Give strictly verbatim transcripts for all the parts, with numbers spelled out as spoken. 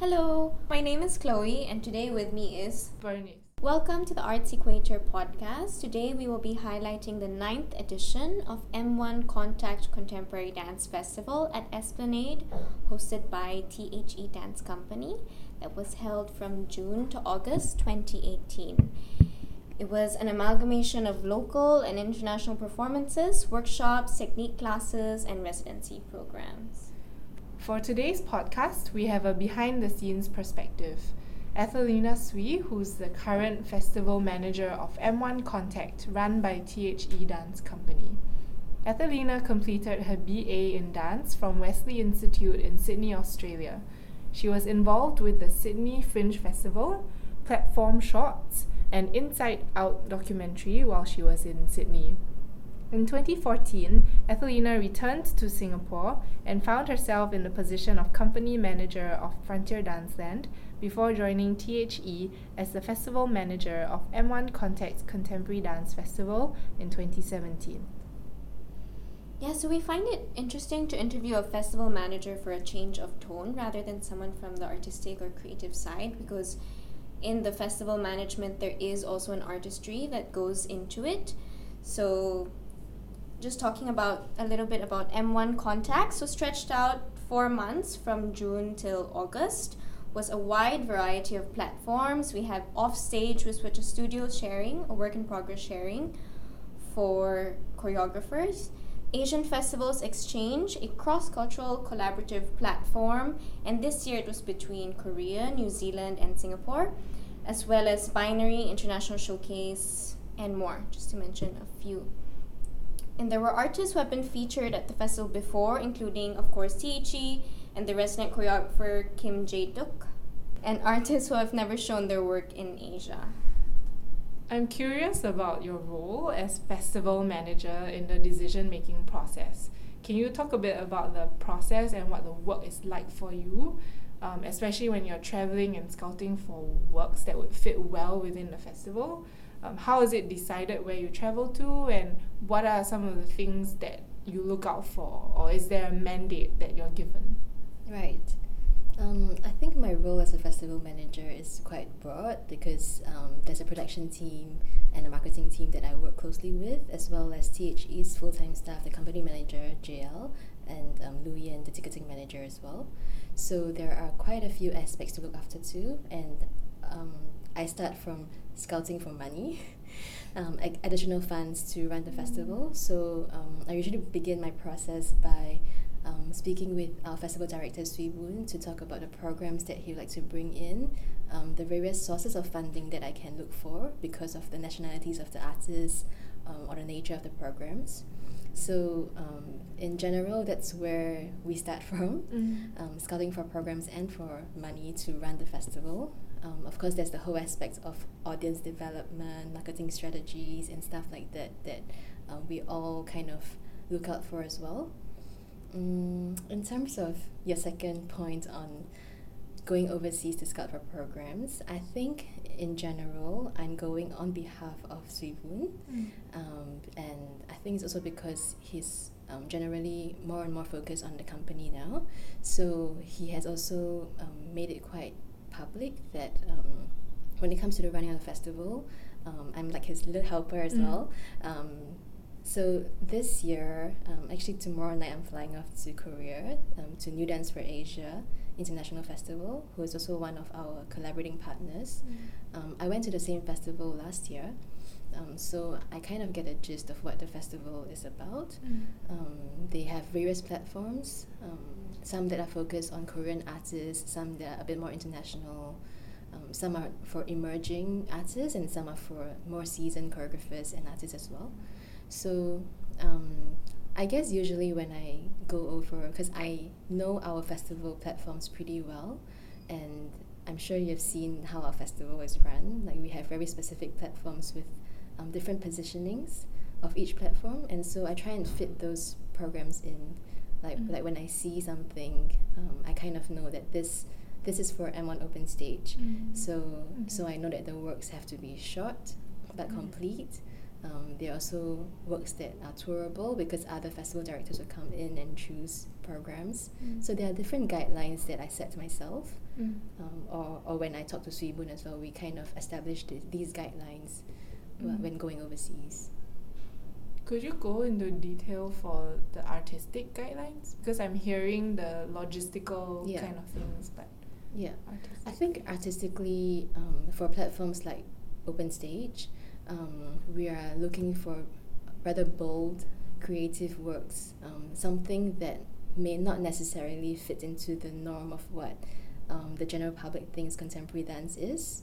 Hello, my name is Chloe and today with me is Bernice. Welcome to the Arts Equator podcast. Today we will be highlighting the ninth edition of M one Contact Contemporary Dance Festival at Esplanade, hosted by THE Dance Company, that was held from June to August twenty eighteen. It was an amalgamation of local and international performances, workshops, technique classes, and residency programs. For today's podcast, we have a behind-the-scenes perspective. Ethelina Sui, who's the current festival manager of M one Contact, run by THE Dance Company. Ethelina completed her B A in dance from Wesley Institute in Sydney, Australia. She was involved with the Sydney Fringe Festival, Platform Shorts, and Inside Out documentary while she was in Sydney. In twenty fourteen, Ethelina returned to Singapore and found herself in the position of company manager of Frontier Danceland before joining THE as the festival manager of M one Contact's Contemporary Dance Festival in twenty seventeen. Yeah, so we find it interesting to interview a festival manager for a change of tone rather than someone from the artistic or creative side, because in the festival management there is also an artistry that goes into it. So just talking about a little bit about M one Contact, so stretched out four months from June till August, was a wide variety of platforms. We have offstage, which was a studio sharing, a work in progress sharing for choreographers, Asian Festivals Exchange, a cross-cultural collaborative platform, and this year it was between Korea, New Zealand, and Singapore, as well as Binary, International Showcase, and more, just to mention a few. And there were artists who have been featured at the festival before, including, of course, THE and the resident choreographer Kim Jae Duk, and artists who have never shown their work in Asia. I'm curious about your role as festival manager in the decision-making process. Can you talk a bit about the process and what the work is like for you, um, especially when you're traveling and scouting for works that would fit well within the festival? Um, how is it decided where you travel to, and what are some of the things that you look out for, or is there a mandate that you're given? Right. Um, I think my role as a festival manager is quite broad because um, there's a production team and a marketing team that I work closely with, as well as THE's full-time staff, the company manager, J L, and um, Louie, and the ticketing manager as well. So there are quite a few aspects to look after too, and um, I start from scouting for money, um, additional funds to run the festival. So um, I usually begin my process by um, speaking with our festival director, Siew Boon, to talk about the programs that he would like to bring in, um, the various sources of funding that I can look for because of the nationalities of the artists um, or the nature of the programs. So um, in general, that's where we start from, mm-hmm. um, scouting for programs and for money to run the festival. Um, of course, there's the whole aspect of audience development, marketing strategies, and stuff like that that um, we all kind of look out for as well. Um, in terms of your second point on going overseas to scout for programs, I think in general, I'm going on behalf of Siew Boon, mm. um, and I think it's also because he's um, generally more and more focused on the company now, so he has also um, made it quite public that um, when it comes to the running of the festival, um, I'm like his little helper as mm. well. Um, so this year, um, actually tomorrow night, I'm flying off to Korea um, to New Dance for Asia International Festival, who is also one of our collaborating partners. Mm. Um, I went to the same festival last year, um, so I kind of get a gist of what the festival is about. Mm. Um, they have various platforms, um, some that are focused on Korean artists, some that are a bit more international, um, some are for emerging artists, and some are for more seasoned choreographers and artists as well. So um, I guess usually when I go over, because I know our festival platforms pretty well, and I'm sure you've seen how our festival is run. Like, we have very specific platforms with um, different positionings of each platform, and so I try and fit those programs in. Like, mm. like when I see something, um, I kind of know that this this is for M one Open Stage. Mm. So mm-hmm. so I know that the works have to be short but mm. complete. Um, there are also works that are tourable because other festival directors will come in and choose programs. Mm. So there are different guidelines that I set myself. mm. um, or, or when I talked to Siew Boon as well, we kind of established th- these guidelines mm. when going overseas. Could you go into detail for the artistic guidelines? Because I'm hearing the logistical yeah. kind of things, but yeah, artistic. I think artistically, um, for platforms like OpenStage, um, we are looking for rather bold, creative works, um, something that may not necessarily fit into the norm of what um, the general public thinks contemporary dance is.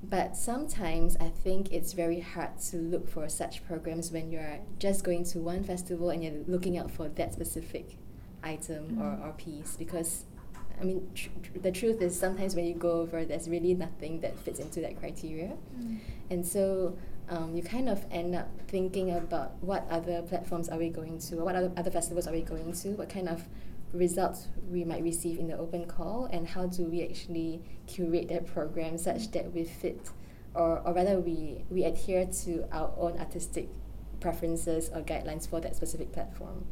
But sometimes I think it's very hard to look for such programs when you're just going to one festival and you're looking out for that specific item mm. or, or piece, because I mean tr- tr- the truth is sometimes when you go over, there's really nothing that fits into that criteria. Mm. And so um, you kind of end up thinking about what other platforms are we going to, or what other, other festivals are we going to, what kind of results we might receive in the open call, and how do we actually curate that program such that we fit, or, or rather we, we adhere to our own artistic preferences or guidelines for that specific platform.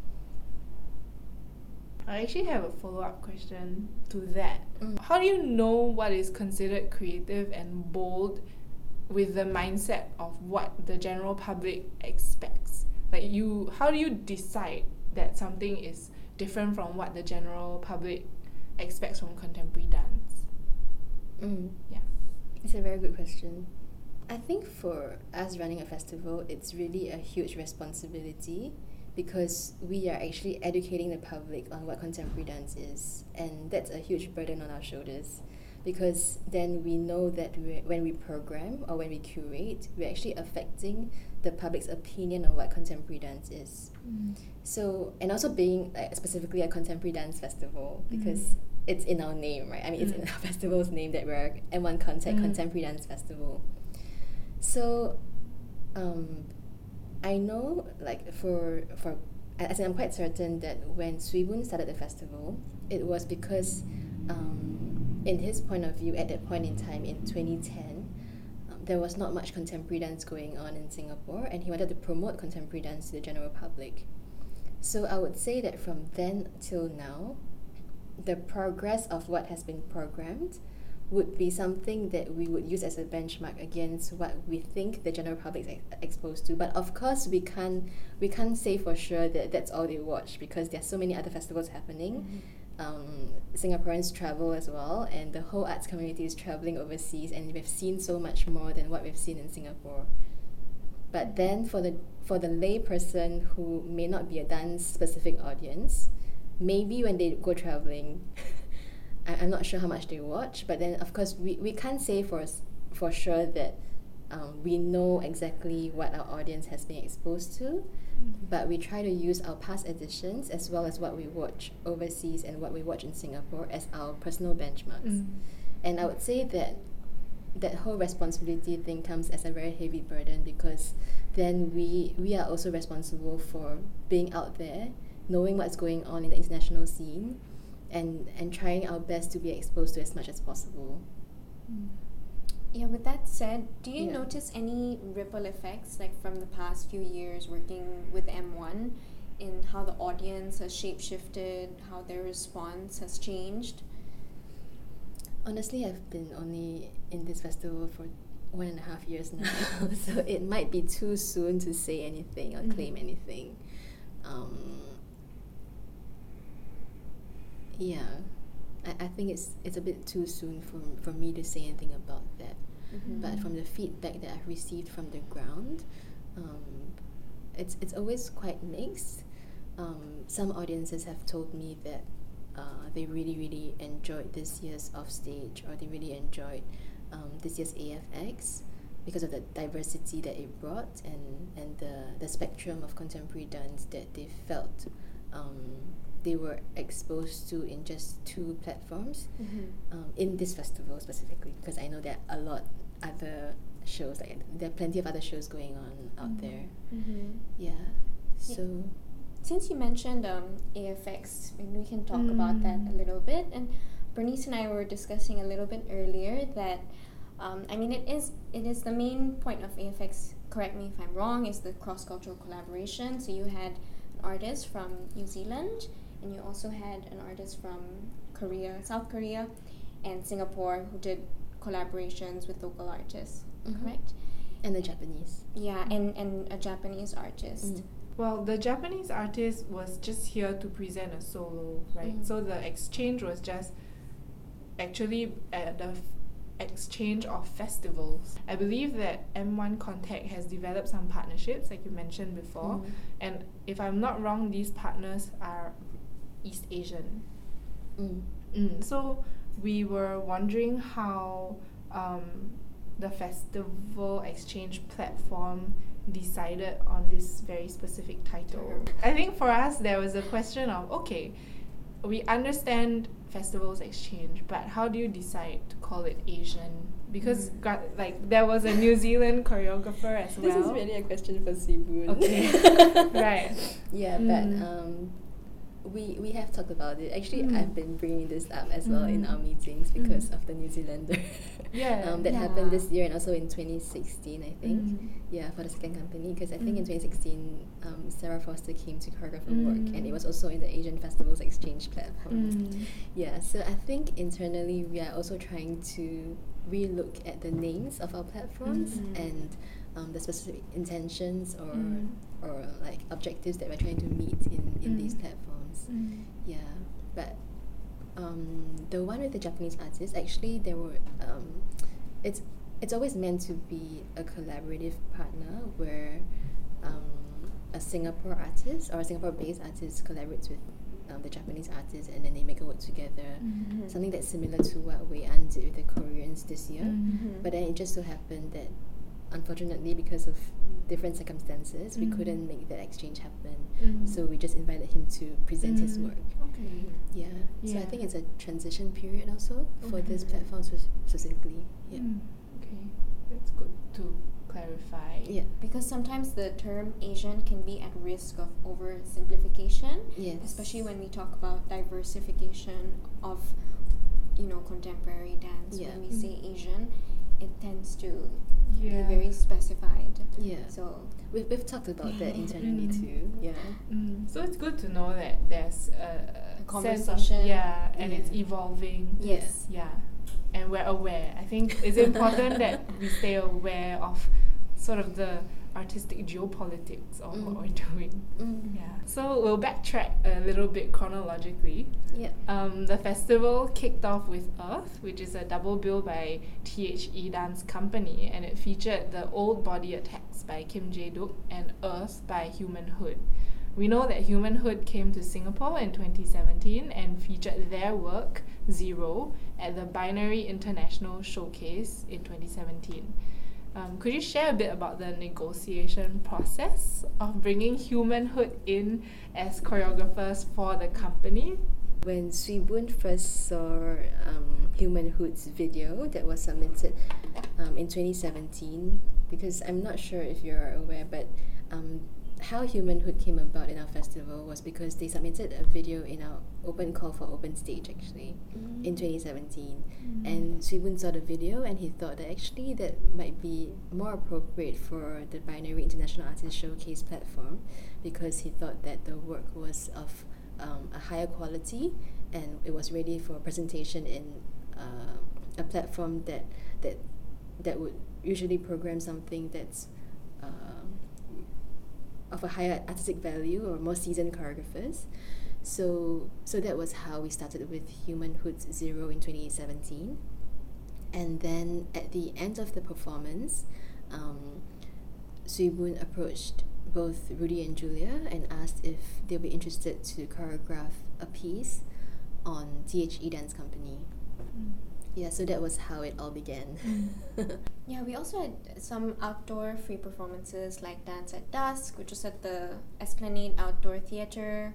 I actually have a follow-up question to that. Mm. How do you know what is considered creative and bold with the mindset of what the general public expects? Like you, how do you decide that something is different from what the general public expects from contemporary dance? Mm. Yeah, it's a very good question. I think for us running a festival, it's really a huge responsibility because we are actually educating the public on what contemporary dance is, and that's a huge burden on our shoulders, because then we know that we're, when we program or when we curate, we're actually affecting the public's opinion on what contemporary dance is. Mm. So, and also being uh, specifically a contemporary dance festival, because mm. it's in our name, right? I mean, mm. it's in our festival's name that we're M one Contact mm. Contemporary Dance Festival. So, um, I know, like, for, for as I'm quite certain that when Siew Boon started the festival, it was because um, in his point of view, at that point in time in twenty ten, there was not much contemporary dance going on in Singapore, and he wanted to promote contemporary dance to the general public. So I would say that from then till now, the progress of what has been programmed would be something that we would use as a benchmark against what we think the general public is exposed to. But of course, we can't we can't say for sure that that's all they watch, because there are so many other festivals happening. Mm-hmm. Um, Singaporeans travel as well, and the whole arts community is traveling overseas, and we've seen so much more than what we've seen in Singapore. But then for the for the lay person who may not be a dance-specific audience, maybe when they go traveling, I, I'm not sure how much they watch, but then of course we, we can't say for, for sure that um, we know exactly what our audience has been exposed to. But we try to use our past editions as well as what we watch overseas and what we watch in Singapore as our personal benchmarks. Mm. And I would say that that whole responsibility thing comes as a very heavy burden, because then we we are also responsible for being out there, knowing what's going on in the international scene, and, and trying our best to be exposed to as much as possible. Mm. Yeah, with that said, do you yeah. notice any ripple effects, like from the past few years working with M one, in how the audience has shape-shifted, how their response has changed? Honestly, I've been only in this festival for one and a half years now, so it might be too soon to say anything or mm-hmm. claim anything. Um, yeah. I think it's it's a bit too soon for for me to say anything about that. Mm-hmm. But from the feedback that I've received from the ground, um, it's it's always quite mixed. Um, some audiences have told me that uh, they really, really enjoyed this year's offstage, or they really enjoyed um, this year's A F X because of the diversity that it brought, and, and the, the spectrum of contemporary dance that they felt um, they were exposed to in just two platforms, mm-hmm. um, in this festival specifically, because I know there are a lot other shows, like there are plenty of other shows going on out mm-hmm. there. Mm-hmm. Yeah. So, yeah. Since you mentioned um, A F X, maybe we can talk mm. about that a little bit. And Bernice and I were discussing a little bit earlier that, um, I mean, it is it is the main point of A F X. Correct me if I'm wrong. Is the cross-cultural collaboration. So you had an artist from New Zealand, and you also had an artist from Korea, South Korea, and Singapore, who did collaborations with local artists, mm-hmm. correct? And a Japanese. Yeah, mm-hmm. and, and a Japanese artist. Mm. Well, the Japanese artist was just here to present a solo, right? Mm-hmm. So the exchange was just actually at the f- exchange of festivals. I believe that M one Contact has developed some partnerships, like you mentioned before, mm-hmm. and if I'm not wrong, these partners are East Asian. Mm. Mm. So we were wondering how um, the festival exchange platform decided on this very specific title. I think for us there was a question of, okay, we understand festivals exchange, but how do you decide to call it Asian? Because mm. got, like there was a New Zealand choreographer as well. This is really a question for Siew Boon. Okay, right. Yeah, mm. but um, we we have talked about it. Actually, mm. I've been bringing this up as mm. well in our meetings because mm. of the New Zealander. yeah, um, that yeah. happened this year and also in twenty sixteen, I think. Mm. Yeah, for the second company, because I mm. think in twenty sixteen, um, Sarah Foster came to choreograph her mm. work, and it was also in the Asian Festivals Exchange platform. Mm. Yeah, so I think internally we are also trying to relook at the names of our platforms mm-hmm. and um, the specific intentions or mm. or like objectives that we're trying to meet in, in mm. these platforms. Mm. Yeah, but. Um, the one with the Japanese artists, actually, there were. Um, it's it's always meant to be a collaborative partner where um, a Singapore artist or a Singapore-based artist collaborates with um, the Japanese artist, and then they make a work together. Mm-hmm. Something that's similar to what Wei An did with the Koreans this year, mm-hmm. but then it just so happened that, unfortunately, because of different circumstances, mm-hmm. we couldn't make that exchange happen. Mm-hmm. So we just invited him to present mm. his work. Okay. Yeah. yeah. So I think it's a transition period also okay. for this platform specifically. Yeah. Mm. Okay. That's good to clarify. Yeah. Because sometimes the term Asian can be at risk of oversimplification. Yes. Especially when we talk about diversification of, you know, contemporary dance. Yeah. When we mm. say Asian, it tends to yeah. be very specified. Yeah. So we've, we've talked about that internally mm. too. Yeah. Mm. So it's good to know that there's a, a conversation. Of, yeah, and yeah. it's evolving. Yes. Yeah. And we're aware. I think it's important that we stay aware of sort of the artistic geopolitics of mm. what we're doing. Mm. Yeah. So we'll backtrack a little bit chronologically. Yeah. Um, the festival kicked off with Earth, which is a double bill by T H E Dance Company, and it featured the Old Body Attacks by Kim Jae Duk and Earth by Humanhood. We know that Humanhood came to Singapore in twenty seventeen and featured their work, Zero, at the Binary International Showcase in twenty seventeen. Um, could you share a bit about the negotiation process of bringing Humanhood in as choreographers for the company? When Siew Boon first saw um, Humanhood's video that was submitted um, in twenty seventeen, because I'm not sure if you're aware, but um, how Humanhood came about in our festival was because they submitted a video in our open call for open stage, actually, mm-hmm. in twenty seventeen. Mm-hmm. And Siew Boon saw the video and he thought that actually that might be more appropriate for the Binary International Artist Showcase platform, because he thought that the work was of um, a higher quality and it was ready for presentation in uh, a platform that that that would usually program something that's uh, of a higher artistic value or more seasoned choreographers. So so that was how we started with Humanhood's Zero in twenty seventeen. And then at the end of the performance, um, Siew Boon approached both Rudy and Julia and asked if they'll be interested to choreograph a piece on T H E Dance Company. Mm. Yeah, so that was how it all began. Mm. Yeah, we also had some outdoor free performances like Dance at Dusk, which was at the Esplanade Outdoor Theatre,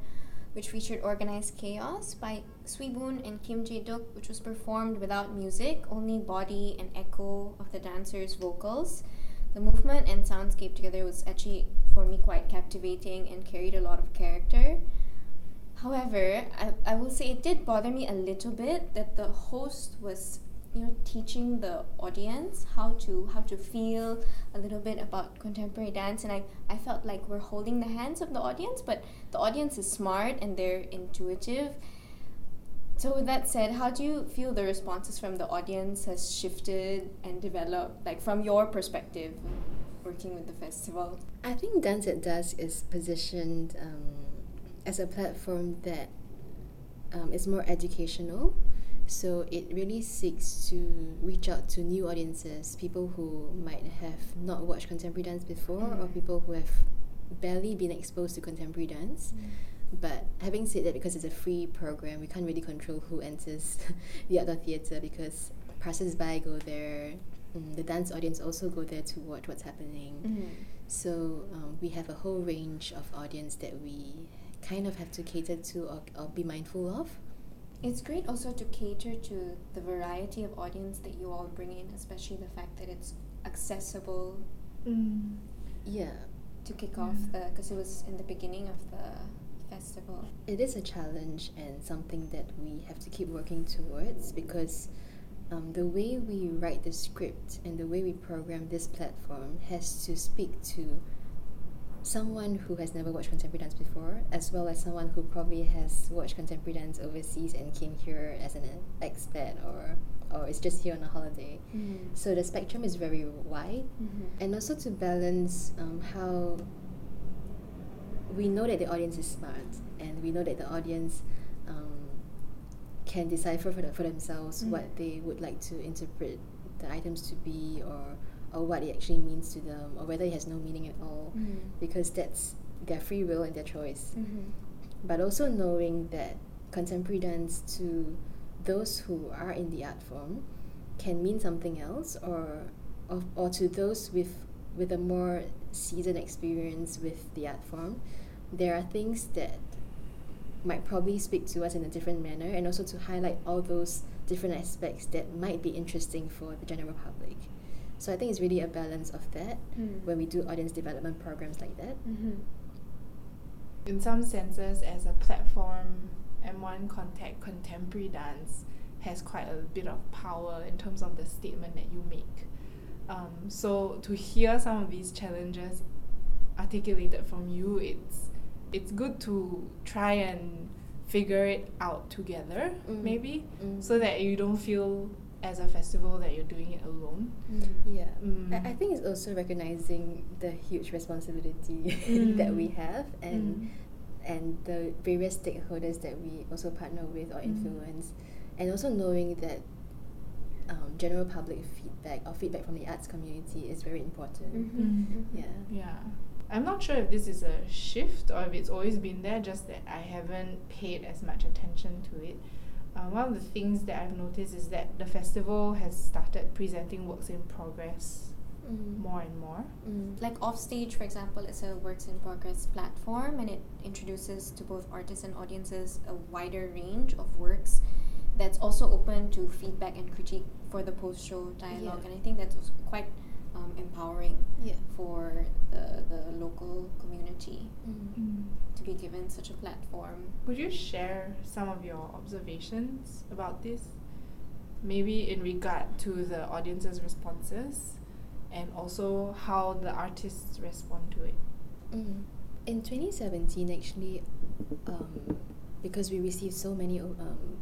which featured Organized Chaos by Siew Boon and Kim Jae Duk, which was performed without music, only body and echo of the dancers' vocals. The movement and soundscape together was actually, for me, quite captivating and carried a lot of character. However, I, I will say it did bother me a little bit that the host was, you know, teaching the audience how to how to feel a little bit about contemporary dance, and I, I felt like we're holding the hands of the audience, but the audience is smart and they're intuitive. So with that said, how do you feel the responses from the audience has shifted and developed, like from your perspective, working with the festival? I think Dance It Does is positioned um, as a platform that um, is more educational. So it really seeks to reach out to new audiences, people who might have not watched contemporary dance before, mm. or people who have barely been exposed to contemporary dance. Mm. But having said that, because it's a free program, we can't really control who enters the outdoor theatre, because passers-by go there, mm, the dance audience also go there to watch what's happening. Mm-hmm. So um, we have a whole range of audience that we kind of have to cater to or, or be mindful of. It's great also to cater to the variety of audience that you all bring in, especially the fact that it's accessible. Mm. Yeah. To kick yeah. off the, because it was in the beginning of the festival. It is a challenge and something that we have to keep working towards, because um, the way we write the script and the way we program this platform has to speak to someone who has never watched contemporary dance before, as well as someone who probably has watched contemporary dance overseas and came here as an expat or or is just here on a holiday. Mm-hmm. So the spectrum is very wide, mm-hmm. and also to balance um, how we know that the audience is smart, and we know that the audience um, can decipher for, the, for themselves mm. what they would like to interpret the items to be, or or what it actually means to them, or whether it has no meaning at all, mm. because that's their free will and their choice. Mm-hmm. But also knowing that contemporary dance to those who are in the art form can mean something else, or or, or to those with with a more seasoned experience with the art form, there are things that might probably speak to us in a different manner, and also to highlight all those different aspects that might be interesting for the general public. So I think it's really a balance of that mm. when we do audience development programs like that. Mm-hmm. In some senses, as a platform, M one Contact Contemporary Dance has quite a bit of power in terms of the statement that you make. Um, so to hear some of these challenges articulated from you, it's it's good to try and figure it out together, mm. maybe, mm. so that you don't feel as a festival that you're doing it alone. Mm. Yeah, mm. I, I think it's also recognizing the huge responsibility mm. that we have, and mm. and the various stakeholders that we also partner with or influence, mm. and also knowing that Um, general public feedback or feedback from the arts community is very important. Mm-hmm. Mm-hmm. Yeah. Yeah. I'm not sure if this is a shift or if it's always been there, just that I haven't paid as much attention to it. Uh, one of the things that I've noticed is that the festival has started presenting works in progress mm. more and more. Mm. Like Offstage, for example, is a works in progress platform, and it introduces to both artists and audiences a wider range of works that's also open to feedback and critique for the post-show dialogue, yeah. and I think that's also quite um, empowering yeah. for the, the local community mm-hmm. Mm-hmm. to be given such a platform. Would you share some of your observations about this, maybe in regard to the audience's responses and also how the artists respond to it? Mm. In twenty seventeen, actually, um, because we received so many um,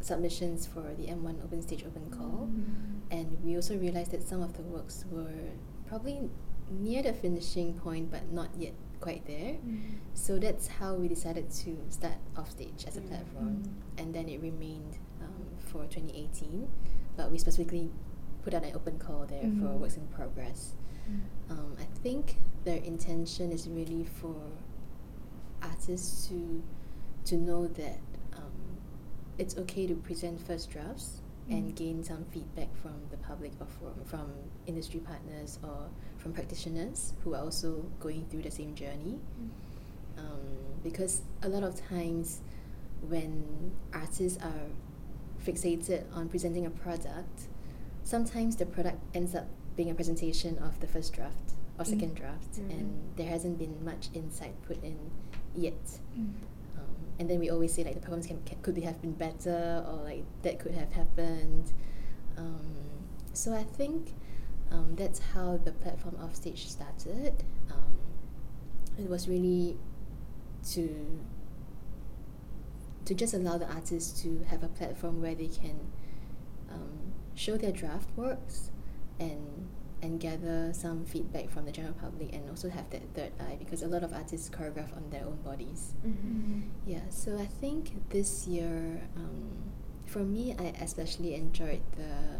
submissions for the M one Open Stage Open Call, mm-hmm. and we also realized that some of the works were probably near the finishing point but not yet quite there, mm-hmm. so that's how we decided to start Offstage as a mm-hmm. platform, and then it remained um, for twenty eighteen, but we specifically put out an open call there mm-hmm. for works in progress. Mm-hmm. um, I think their intention is really for artists to to know that it's okay to present first drafts mm. and gain some feedback from the public or from, from industry partners or from practitioners who are also going through the same journey. Mm. Um, because a lot of times when artists are fixated on presenting a product, sometimes the product ends up being a presentation of the first draft or mm. second draft, mm. and there hasn't been much insight put in yet. Mm. And then we always say like the performance can, can, could be, have been better, or like that could have happened. Um, so I think um, that's how the platform Offstage started. Um, it was really to to just allow the artists to have a platform where they can um, show their draft works and and gather some feedback from the general public, and also have that third eye, because a lot of artists choreograph on their own bodies. Mm-hmm. Yeah, so I think this year, um, for me, I especially enjoyed the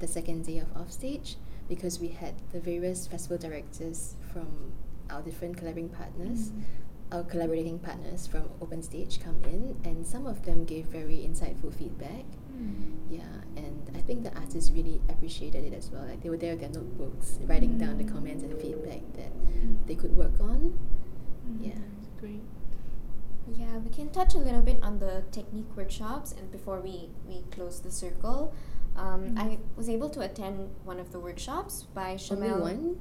the second day of Offstage, because we had the various festival directors from our different collaborating partners, mm-hmm. our collaborating partners from Open Stage come in, and some of them gave very insightful feedback. Mm-hmm. Yeah, and I think the artists really appreciated it as well. Like, they were there with their notebooks, writing mm-hmm. down the comments and feedback that mm-hmm. they could work on. Mm-hmm. Yeah, great. Yeah, we can touch a little bit on the technique workshops, and before we, we close the circle. Um, mm-hmm. I was able to attend one of the workshops by Shamel. Only one?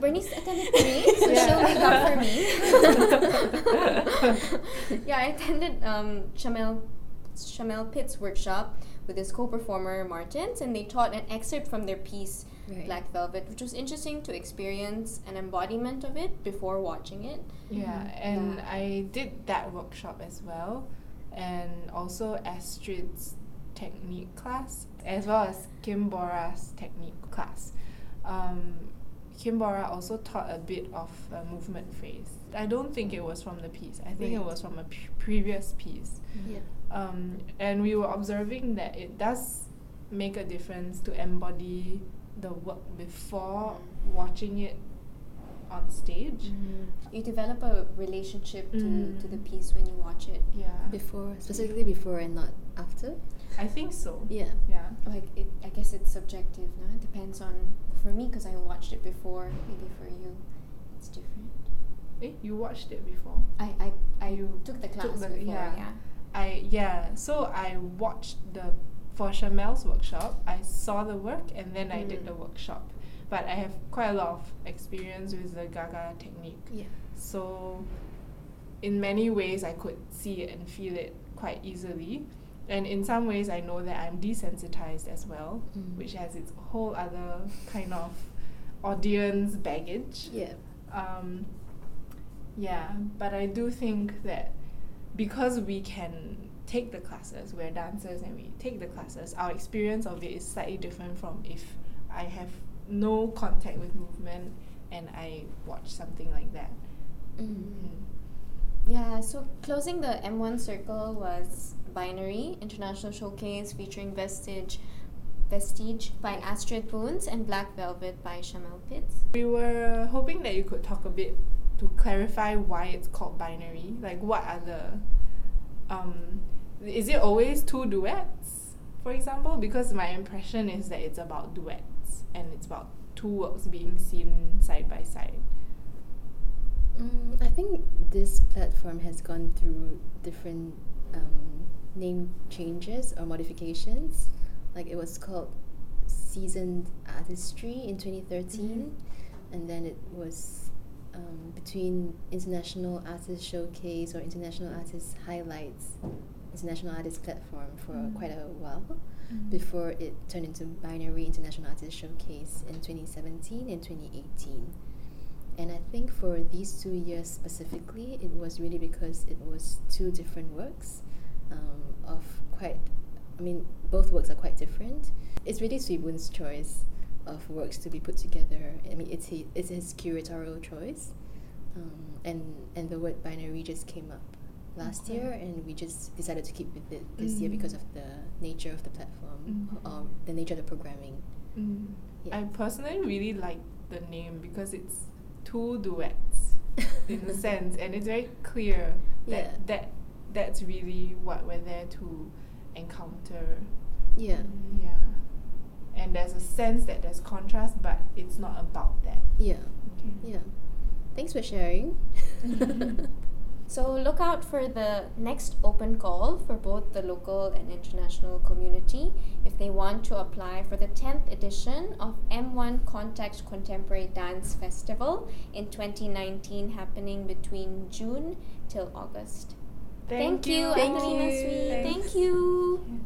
Bernice attended three, so yeah. she'll make up for me. Yeah, I attended um, Shamel Shamel Pitts' workshop with his co-performer Martins, and they taught an excerpt from their piece, right. Black Velvet, which was interesting to experience an embodiment of it before watching it. Yeah, mm-hmm. and yeah. I did that workshop as well, and also Astrid's technique class, as well as Kim Bora's technique class. Um, Kim Bora also taught a bit of a movement phrase. I don't think it was from the piece. I think right. it was from a p- previous piece. Yeah. Um, and we were observing that it does make a difference to embody the work before watching it on stage. Mm-hmm. You develop a relationship to, mm. to the piece when you watch it. Yeah. Before, specifically before and not after? I think so. Yeah. Yeah. Like, it, I guess it's subjective, no? It depends on, for me, because I watched it before, maybe for you, it's different. Eh, you watched it before? I, I, I you took the class took the, before, yeah. yeah. I Yeah, so I watched the, for Shamel's workshop, I saw the work and then mm. I did the workshop. But I have quite a lot of experience with the Gaga technique. Yeah. So in many ways, I could see it and feel it quite easily. And in some ways, I know that I'm desensitized as well, mm. which has its whole other kind of audience baggage. Yeah. Um, yeah, but I do think that because we can take the classes, we're dancers and we take the classes, our experience of it is slightly different from if I have no contact with movement and I watch something like that. Mm-hmm. Yeah, so closing the M one circle was Binary, International Showcase featuring Vestige Vestige by Astrid Boons and Black Velvet by Shamel Pitts. We were hoping that you could talk a bit to clarify why it's called Binary. Like, what are the... Um, is it always two duets, for example? Because my impression is that it's about duets and it's about two works being seen side by side. Mm, I think this platform has gone through different um, name changes or modifications. Like, it was called Seasoned Artistry in twenty thirteen, mm-hmm. and then it was um, between International Artist Showcase or International Artist Highlights, International Artist Platform for mm-hmm. quite a while, mm-hmm. before it turned into Binary International Artist Showcase in twenty seventeen and twenty eighteen. And I think for these two years specifically, it was really because it was two different works um, of quite, I mean, both works are quite different. It's really Siew Boon's choice of works to be put together. I mean, it's his, it's his curatorial choice. Um, and, and the word binary just came up last okay. year, and we just decided to keep with it this mm. year because of the nature of the platform, mm-hmm. or the nature of the programming. Mm. Yeah. I personally really like the name because it's two duets in a sense, and it's very clear that, yeah. that that's really what we're there to encounter. Yeah. Yeah. And there's a sense that there's contrast, but it's not about that. Yeah. Okay. Yeah. Thanks for sharing. So look out for the next open call for both the local and international community if they want to apply for the tenth edition of M one Contact Contemporary Dance Festival in twenty nineteen, happening between June till August. Thank, Thank you, Ethelina Sui. Thank you.